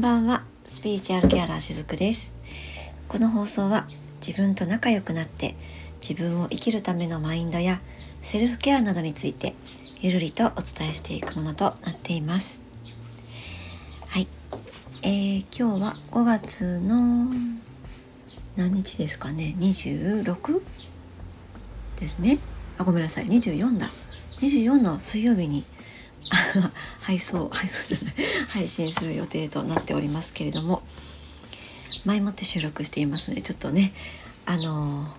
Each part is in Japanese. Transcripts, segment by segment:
んばんは、スピリチュアルケアラーしずくです。この放送は自分と仲良くなって自分を生きるためのマインドやセルフケアなどについてゆるりとお伝えしていくものとなっています。はい、今日は5月の何日ですかね、26ですね。24の水曜日に配信する予定となっておりますけれども、前もって収録していますので、ちょっとね、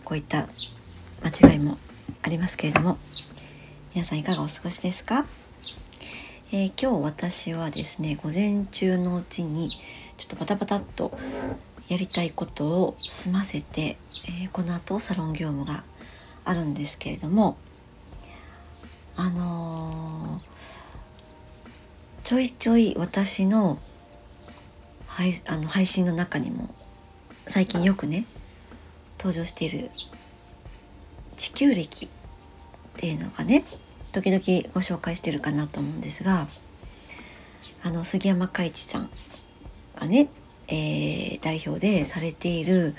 こういった間違いもありますけれども、皆さんいかがお過ごしですか？今日私はですね、午前中のうちにちょっとバタバタっとやりたいことを済ませて、この後サロン業務があるんですけれども、ちょいちょい私の配信の中にも最近よくね登場している地球歴っていうのがね、時々ご紹介してるかなと思うんですが、杉山海一さんがね、代表でされている、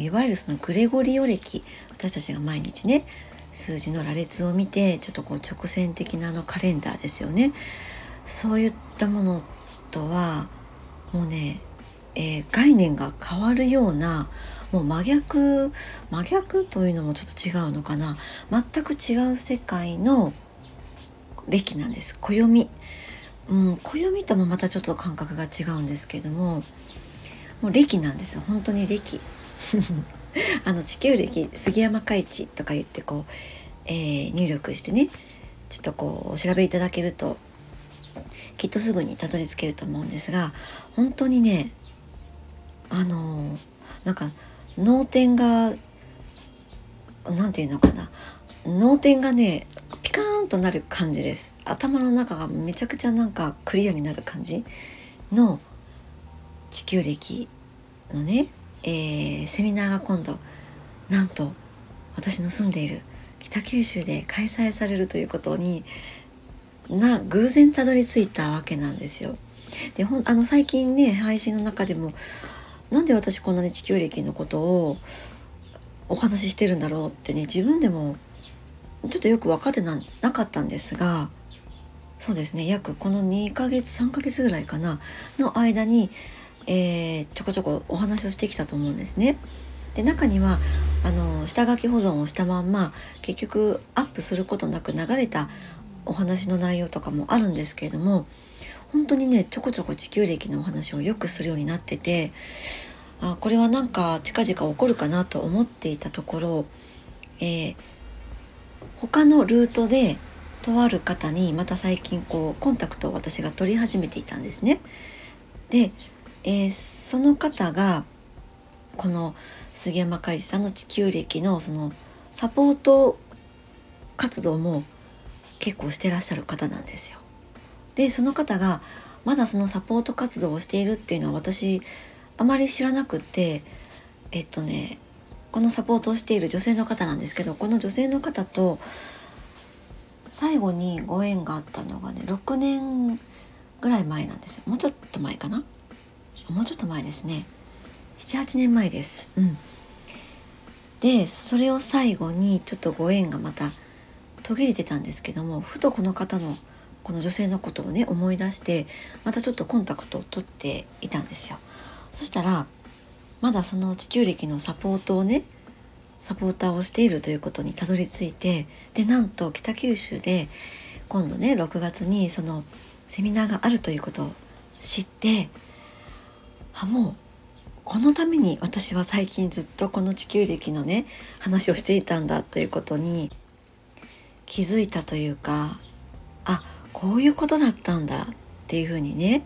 いわゆるそのグレゴリオ歴、私たちが毎日ね数字の羅列を見てちょっとこう直線的なカレンダーですよね。そういったものとはもうね、概念が変わるような、もう真逆というのもちょっと違うのかな、全く違う世界の歴なんです。暦、暦ともまたちょっと感覚が違うんですけれども、もう歴なんです。本当に歴地球歴杉山海一とか言ってこう、入力してね、ちょっとこうお調べいただけるときっとすぐにたどり着けると思うんですが、本当にね、なんか脳天が脳天がねピカーンとなる感じです。頭の中がめちゃくちゃなんかクリアになる感じの地球歴のね、セミナーが今度なんと私の住んでいる北九州で開催されるということに偶然たどり着いたわけなんですよ。で、最近ね配信の中でも、なんで私こんなに地球歴のことをお話ししてるんだろうってね、自分でもちょっとよく分かって なかったんですが、そうですね、約この2ヶ月3ヶ月ぐらいかなの間に、ちょこちょこお話をしてきたと思うんですね。で、中には下書き保存をしたまんま結局アップすることなく流れたお話の内容とかもあるんですけれども、本当にねちょこちょこ地球歴のお話をよくするようになってて、これはなんか近々起こるかなと思っていたところ、他のルートでとある方にまた最近こうコンタクトを私が取り始めていたんですね。で、その方がこの杉山海一さんの地球歴のそのサポート活動も結構してらっしゃる方なんですよ。で、その方がまだそのサポート活動をしているっていうのは私あまり知らなくて、このサポートをしている女性の方なんですけど、この女性の方と最後にご縁があったのがね6年ぐらい前なんですよ。もうちょっと前ですね。7、8年前です、で、それを最後にちょっとご縁がまた途切れてたんですけども、ふとこの方のこの女性のことをね思い出してまたちょっとコンタクトを取っていたんですよ。そしたらまだその地球歴のサポーターをしているということにたどり着いて、でなんと北九州で今度ね6月にそのセミナーがあるということを知って、もうこのために私は最近ずっとこの地球歴のね話をしていたんだということに気づいたというか、こういうことだったんだっていうふうにね、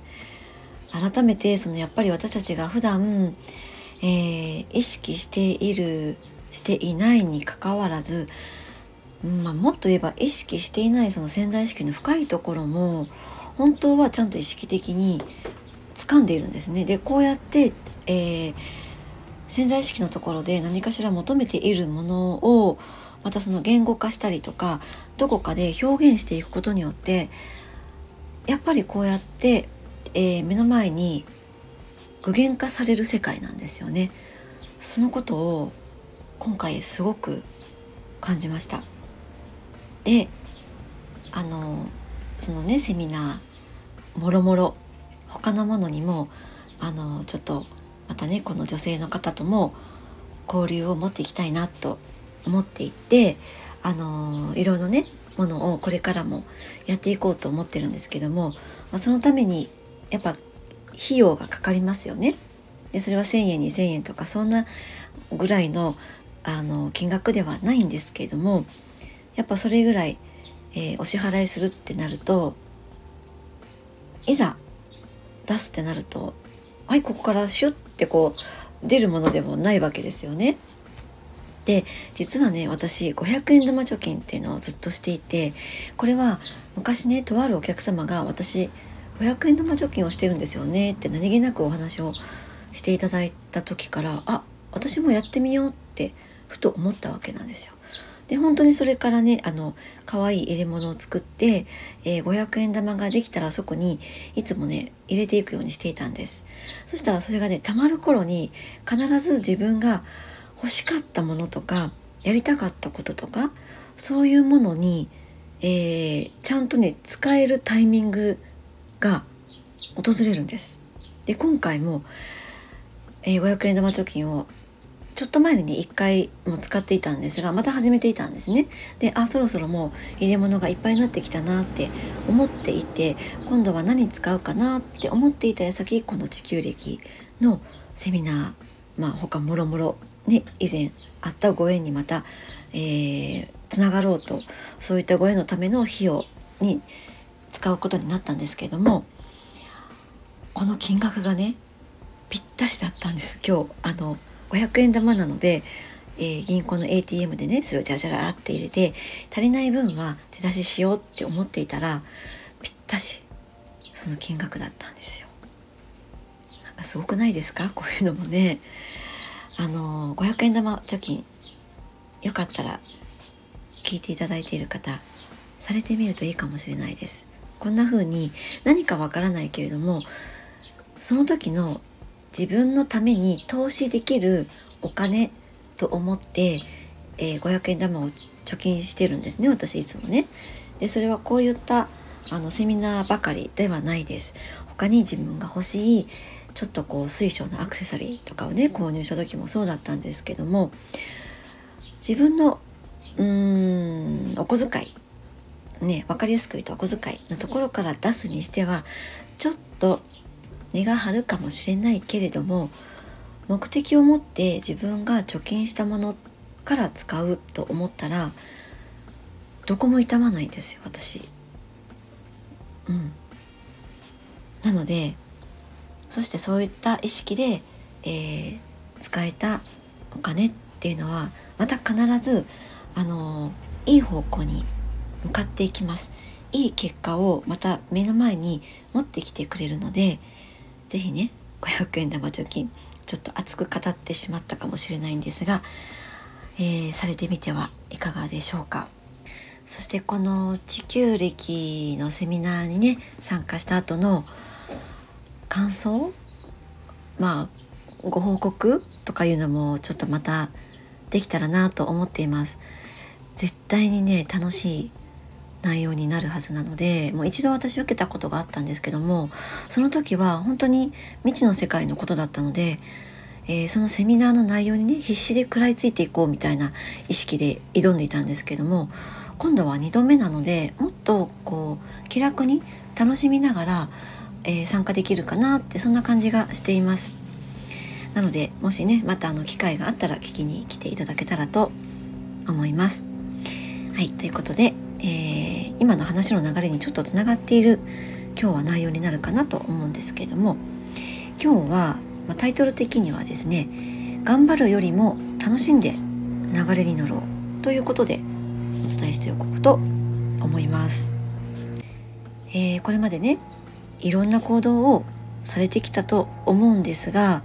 改めてそのやっぱり私たちが普段、意識していないにかかわらず、もっと言えば意識していないその潜在意識の深いところも本当はちゃんと意識的に掴んでいるんですね。で、こうやって、潜在意識のところで何かしら求めているものをまたその言語化したりとかどこかで表現していくことによって、やっぱりこうやって、目の前に具現化される世界なんですよね。そのことを今回すごく感じました。で、そのね、セミナーもろもろ他のものにもちょっとまたね、この女性の方とも交流を持っていきたいなと思っていて、いろいろねものをこれからもやっていこうと思ってるんですけども、そのためにやっぱ費用がかかりますよね。でそれは1,000円2,000円とかそんなぐらいの、金額ではないんですけれども、やっぱそれぐらい、お支払いするってなると、いざ出すってなると、はい、ここからシュッてこう出るものでもないわけですよね。で実はね、私500円玉貯金っていうのをずっとしていて、これは昔ね、とあるお客様が私500円玉貯金をしてるんですよねって何気なくお話をしていただいた時から、あ、私もやってみようってふと思ったわけなんですよ。で本当にそれからね、可愛い入れ物を作って、500円玉ができたらそこにいつもね入れていくようにしていたんです。そしたらそれがね、たまる頃に必ず自分が欲しかったものとかやりたかったこととか、そういうものに、ちゃんとね使えるタイミングが訪れるんです。で今回も、500円玉貯金をちょっと前にね1回も使っていたんですが、また始めていたんですね。で、あ、そろそろもう入れ物がいっぱいになってきたなって思っていて、今度は何使うかなって思っていた矢先、この地球歴のセミナー、他もろもろね、以前あったご縁にまた、つながろうと、そういったご縁のための費用に使うことになったんですけれども、この金額がねぴったしだったんです。今日500円玉なので、銀行の ATM でね、それをジャジャラって入れて、足りない分は手出ししようって思っていたら、ぴったしその金額だったんですよ。なんかすごくないですか、こういうのもね。500円玉貯金、よかったら聞いていただいている方、されてみるといいかもしれないです。こんな風に何かわからないけれども、その時の自分のために投資できるお金と思って、500円玉を貯金してるんですね、私いつもね。でそれはこういったセミナーばかりではないです。他に自分が欲しいちょっとこう水晶のアクセサリーとかをね購入した時もそうだったんですけども、自分のお小遣いね、分かりやすく言うとお小遣いのところから出すにしては、ちょっと値が張るかもしれないけれども、目的を持って自分が貯金したものから使うと思ったら、どこも痛まないんですよ、私。なので、そしてそういった意識で、使えたお金っていうのはまた必ず、いい方向に向かっていきます。いい結果をまた目の前に持ってきてくれるので、ぜひね500円玉貯金、ちょっと熱く語ってしまったかもしれないんですが、されてみてはいかがでしょうか。そしてこの地球歴のセミナーにね参加した後の感想、ご報告とかいうのもちょっとまたできたらなと思っています。絶対にね楽しい内容になるはずなので、もう一度私受けたことがあったんですけども、その時は本当に未知の世界のことだったので、そのセミナーの内容にね必死で食らいついていこうみたいな意識で挑んでいたんですけども、今度は2度目なので、もっとこう気楽に楽しみながら、参加できるかなって、そんな感じがしています。なのでもしねまた機会があったら聞きに来ていただけたらと思います。はい、ということで、今の話の流れにちょっとつながっている今日は内容になるかなと思うんですけれども、今日は、タイトル的にはですね、頑張るよりも楽しんで流れに乗ろうということでお伝えしておこうと思います。これまでねいろんな行動をされてきたと思うんですが、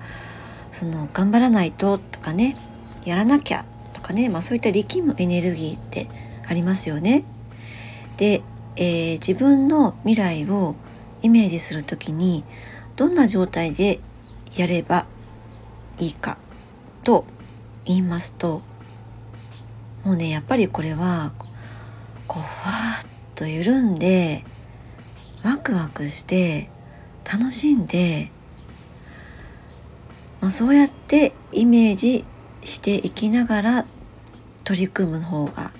その頑張らないととかね、やらなきゃとかね、そういった力むエネルギーってありますよね。で、自分の未来をイメージするときに、どんな状態でやればいいかと言いますと、もうね、やっぱりこれはこうふわっと緩んでワクワクして楽しんで、そうやってイメージしていきながら取り組む方が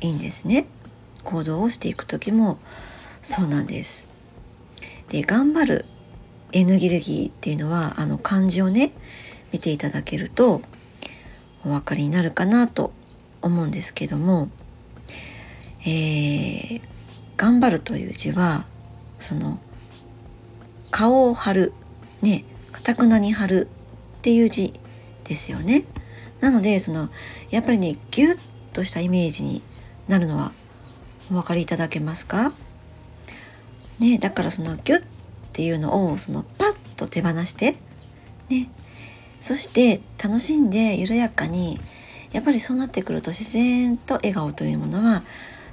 いいんですね。行動をしていく時もそうなんです。で、頑張るエネルギーっていうのは漢字をね見ていただけるとお分かりになるかなと思うんですけども、頑張るという字はその顔を張るね、堅くなに張るっていう字ですよね。なのでやっぱりねギュッとしたイメージになるのはお分かりいただけますかね。だからギュッっていうのをパッと手放してね、そして楽しんで緩やかに、やっぱりそうなってくると自然と笑顔というものは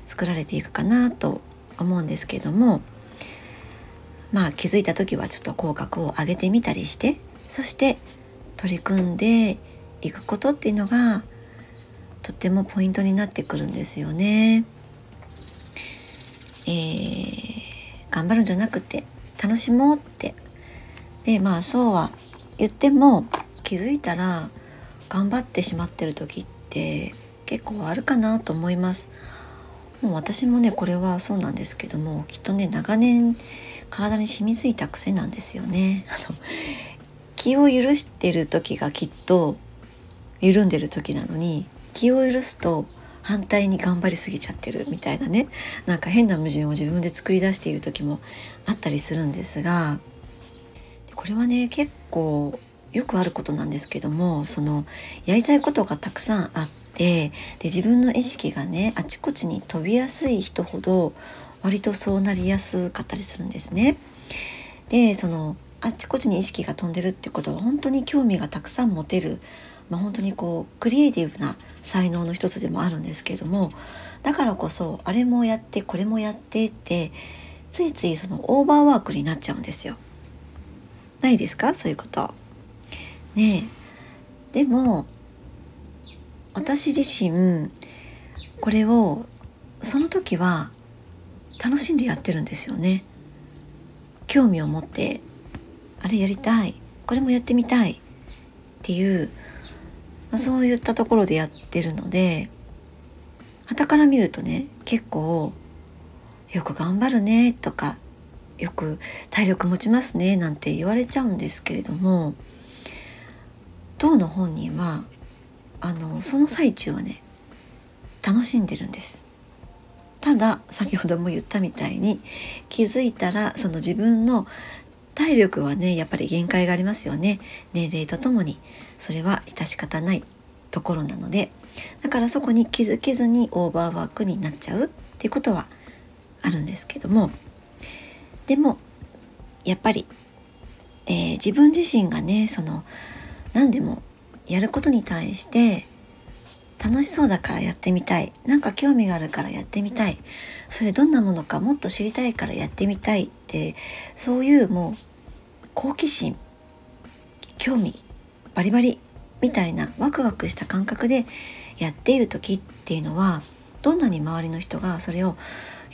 作られていくかなと思うんですけども、気づいた時はちょっと口角を上げてみたりして、そして取り組んでいくことっていうのがとってもポイントになってくるんですよね。頑張るんじゃなくて楽しもうって、でそうは言っても気づいたら頑張ってしまってる時って結構あるかなと思います。もう私もねこれはそうなんですけども、きっとね長年体に染みついた癖なんですよね。気を許してる時がきっと緩んでる時なのに、気を許すと反対に頑張りすぎちゃってるみたいなね、なんか変な矛盾を自分で作り出している時もあったりするんですが、これはね結構よくあることなんですけども、やりたいことがたくさんあって、で自分の意識がねあちこちに飛びやすい人ほど割とそうなりやすかったりするんですね。であちこちに意識が飛んでるってことは本当に興味がたくさん持てる、本当にクリエイティブな才能の一つでもあるんですけれども、だからこそあれもやってこれもやってってついついオーバーワークになっちゃうんですよ。ないですか、そういうことね。でも私自身これをその時は楽しんでやってるんですよね。興味を持って、あれやりたい、これもやってみたいっていうそういったところでやってるので、傍から見るとね結構よく頑張るねとか、よく体力持ちますねなんて言われちゃうんですけれども、当の本人はその最中はね楽しんでるんです。ただ先ほども言ったみたいに、気づいたら自分の体力はねやっぱり限界がありますよね。年齢とともにそれは致し方ないところなので、だからそこに気づけずにオーバーワークになっちゃうっていうことはあるんですけども、でもやっぱり、自分自身がね何でもやることに対して楽しそうだからやってみたい、なんか興味があるからやってみたい、それどんなものかもっと知りたいからやってみたいって、そういうもう好奇心、興味バリバリみたいなワクワクした感覚でやっている時っていうのは、どんなに周りの人がそれを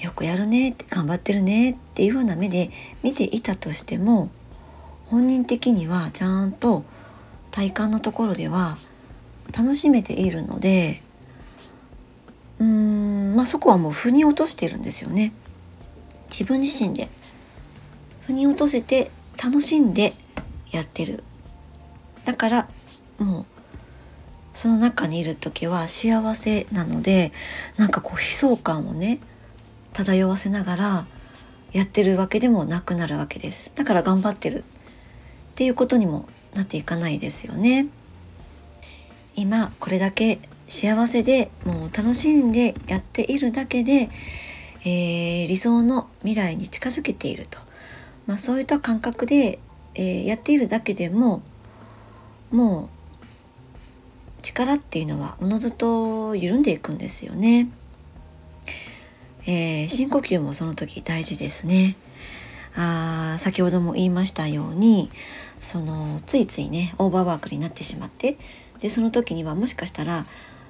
よくやるねって頑張ってるねっていう風な目で見ていたとしても、本人的にはちゃんと体感のところでは楽しめているので、そこはもう腑に落としてるんですよね。自分自身で腑に落とせて楽しんでやってる。だからもうその中にいる時は幸せなので、なんか悲壮感をね漂わせながらやってるわけでもなくなるわけです。だから頑張ってるっていうことにもなっていかないですよね。今これだけ幸せでもう楽しんでやっているだけで、理想の未来に近づけていると、そういった感覚で、やっているだけでももう力っていうのはおのずと緩んでいくんですよね。深呼吸もその時大事ですね。先ほども言いましたように、ついついねオーバーワークになってしまって、でその時にはもしかしたら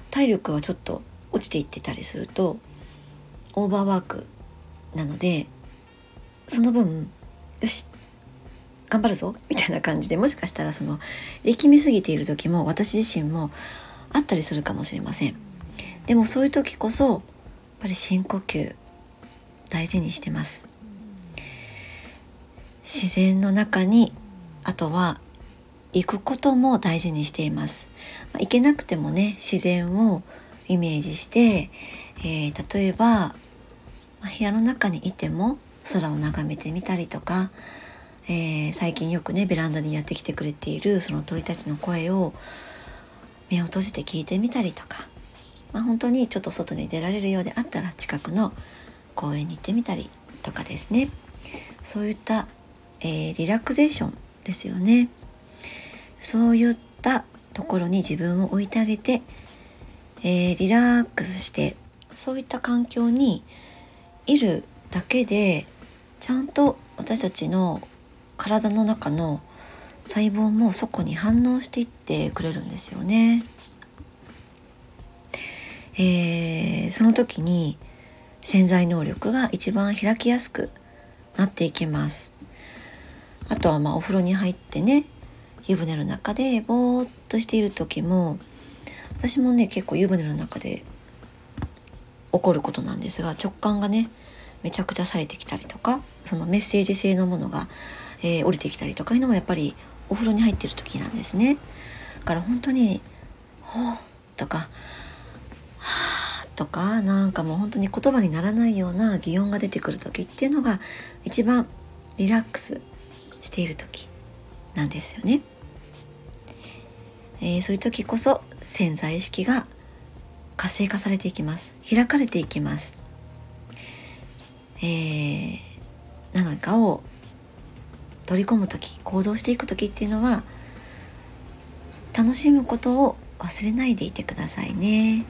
体力はちょっと落ちていってたりするとオーバーワークなので、その分よし頑張るぞみたいな感じで、もしかしたら力みすぎている時も私自身もあったりするかもしれません。でもそういう時こそやっぱり深呼吸大事にしてます。自然の中にあとは行くことも大事にしています。行けなくてもね、自然をイメージして、例えば部屋の中にいても空を眺めてみたりとか、最近よくねベランダにやってきてくれている鳥たちの声を目を閉じて聞いてみたりとか、本当にちょっと外に出られるようであったら近くの公園に行ってみたりとかですね、そういった、リラクゼーションですよね。そういったところに自分を置いてあげて、リラックスして、そういった環境にいるだけでちゃんと私たちの体の中の細胞もそこに反応していってくれるんですよね。その時に潜在能力が一番開きやすくなっていきます。あとはお風呂に入ってね、湯船の中でぼーっとしている時も、私もね結構湯船の中で起こることなんですが、直感がねめちゃくちゃ冴えてきたりとか、メッセージ性のものが、降りてきたりとかいうのもやっぱりお風呂に入ってる時なんですね。だから本当にほーとかはーとか、なんかもう本当に言葉にならないような擬音が出てくる時っていうのが一番リラックスしている時なんですよね。そういう時こそ潜在意識が活性化されていきます。開かれていきます。何かを取り込む時、行動していく時っていうのは楽しむことを忘れないでいてくださいね。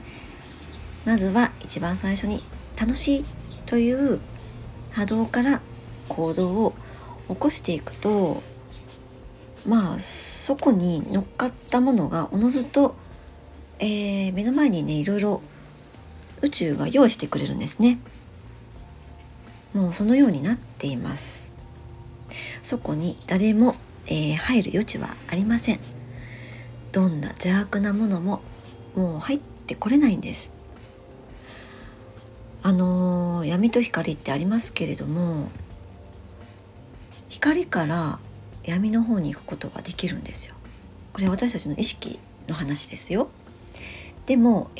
まずは一番最初に楽しいという波動から行動を起こしていくと、そこに乗っかったものがおのずと、目の前にねいろいろ宇宙が用意してくれるんですね。もうそのようになっています。そこに誰も、入る余地はありません。どんな邪悪なものももう入ってこれないんです。闇と光ってありますけれども、光から闇の方に行くことができるんですよ。これは私たちの意識の話ですよ。でも、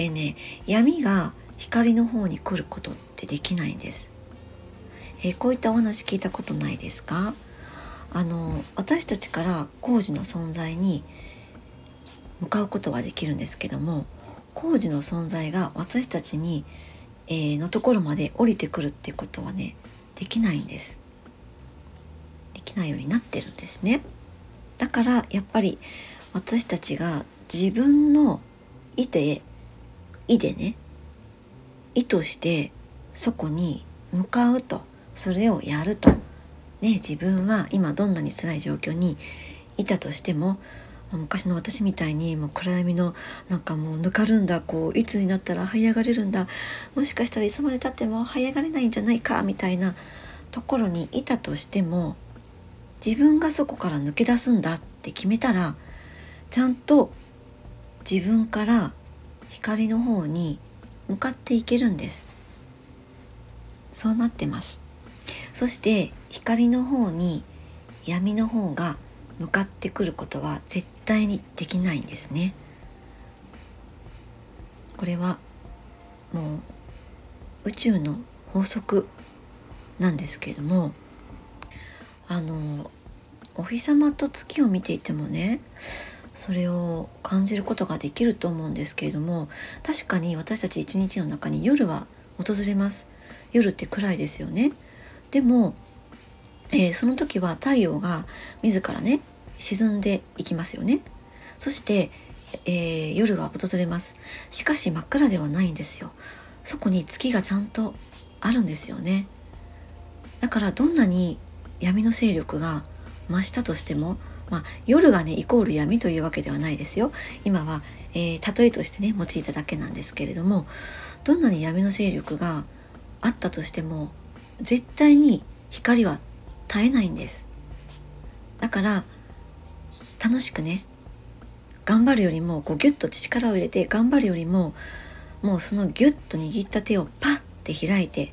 闇が光の方に来ることってできないんです。こういったお話聞いたことないですか？私たちから光司の存在に向かうことはできるんですけども、光司の存在が私たちに、のところまで降りてくるってことはねできないんです。できないようになってるんですね。だからやっぱり私たちが自分の意図してそこに向かうと、それをやると、自分は今どんなに辛い状況にいたとしても、昔の私みたいにもう暗闇のぬかるんだ、いつになったら這い上がれるんだ、もしかしたらいつまで経っても這い上がれないんじゃないかみたいなところにいたとしても、自分がそこから抜け出すんだって決めたら、ちゃんと自分から光の方に向かっていけるんです。そうなってます。そして光の方に闇の方が向かってくることは絶対にできないんですね。これはもう宇宙の法則なんですけれども、お日様と月を見ていてもね、それを感じることができると思うんですけれども、確かに私たち一日の中に夜は訪れます。夜って暗いですよね。でも、その時は太陽が自らね沈んでいきますよね。そして、夜が訪れます。しかし真っ暗ではないんですよ。そこに月がちゃんとあるんですよね。だからどんなに闇の勢力が増したとしても、夜がねイコール闇というわけではないですよ。今は、例えとしてね用いただけなんですけれども、どんなに闇の勢力があったとしても絶対に光は絶えないんです。だから楽しくね、頑張るよりもこうギュッと力を入れて頑張るよりも、もうそのギュッと握った手をパッて開いて、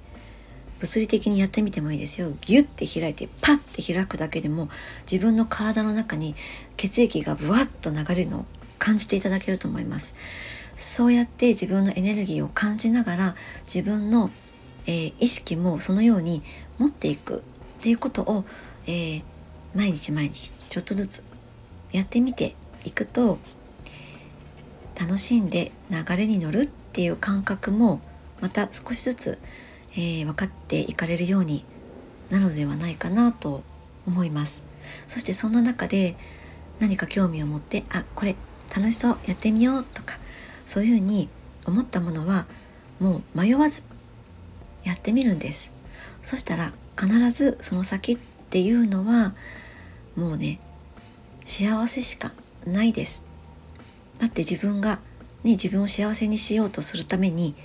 物理的にやってみてもいいですよ。ギュッて開いてパッて開くだけでも自分の体の中に血液がブワッと流れるのを感じていただけると思います。そうやって自分のエネルギーを感じながら自分の、意識もそのように持っていくっていうことを、毎日毎日ちょっとずつやってみていくと、楽しんで流れに乗るっていう感覚もまた少しずつ、分かっていかれるようになるのではないかなと思います。そしてそんな中で何か興味を持って、これ楽しそうやってみようとか、そういうふうに思ったものはもう迷わずやってみるんです。そしたら必ずその先っていうのはもうね幸せしかないです。だって自分がね、自分を幸せにしようとするために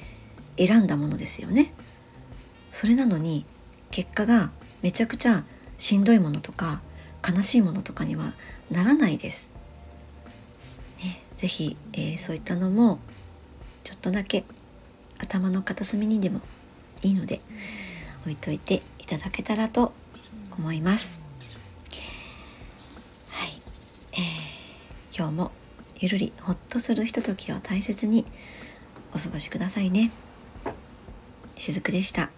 選んだものですよね。それなのに結果がめちゃくちゃしんどいものとか悲しいものとかにはならないです、ぜひ、そういったのもちょっとだけ頭の片隅にでもいいので置いといていただけたらと思います。はい、今日もゆるりほっとするひとときを大切にお過ごしくださいね。しずくでした。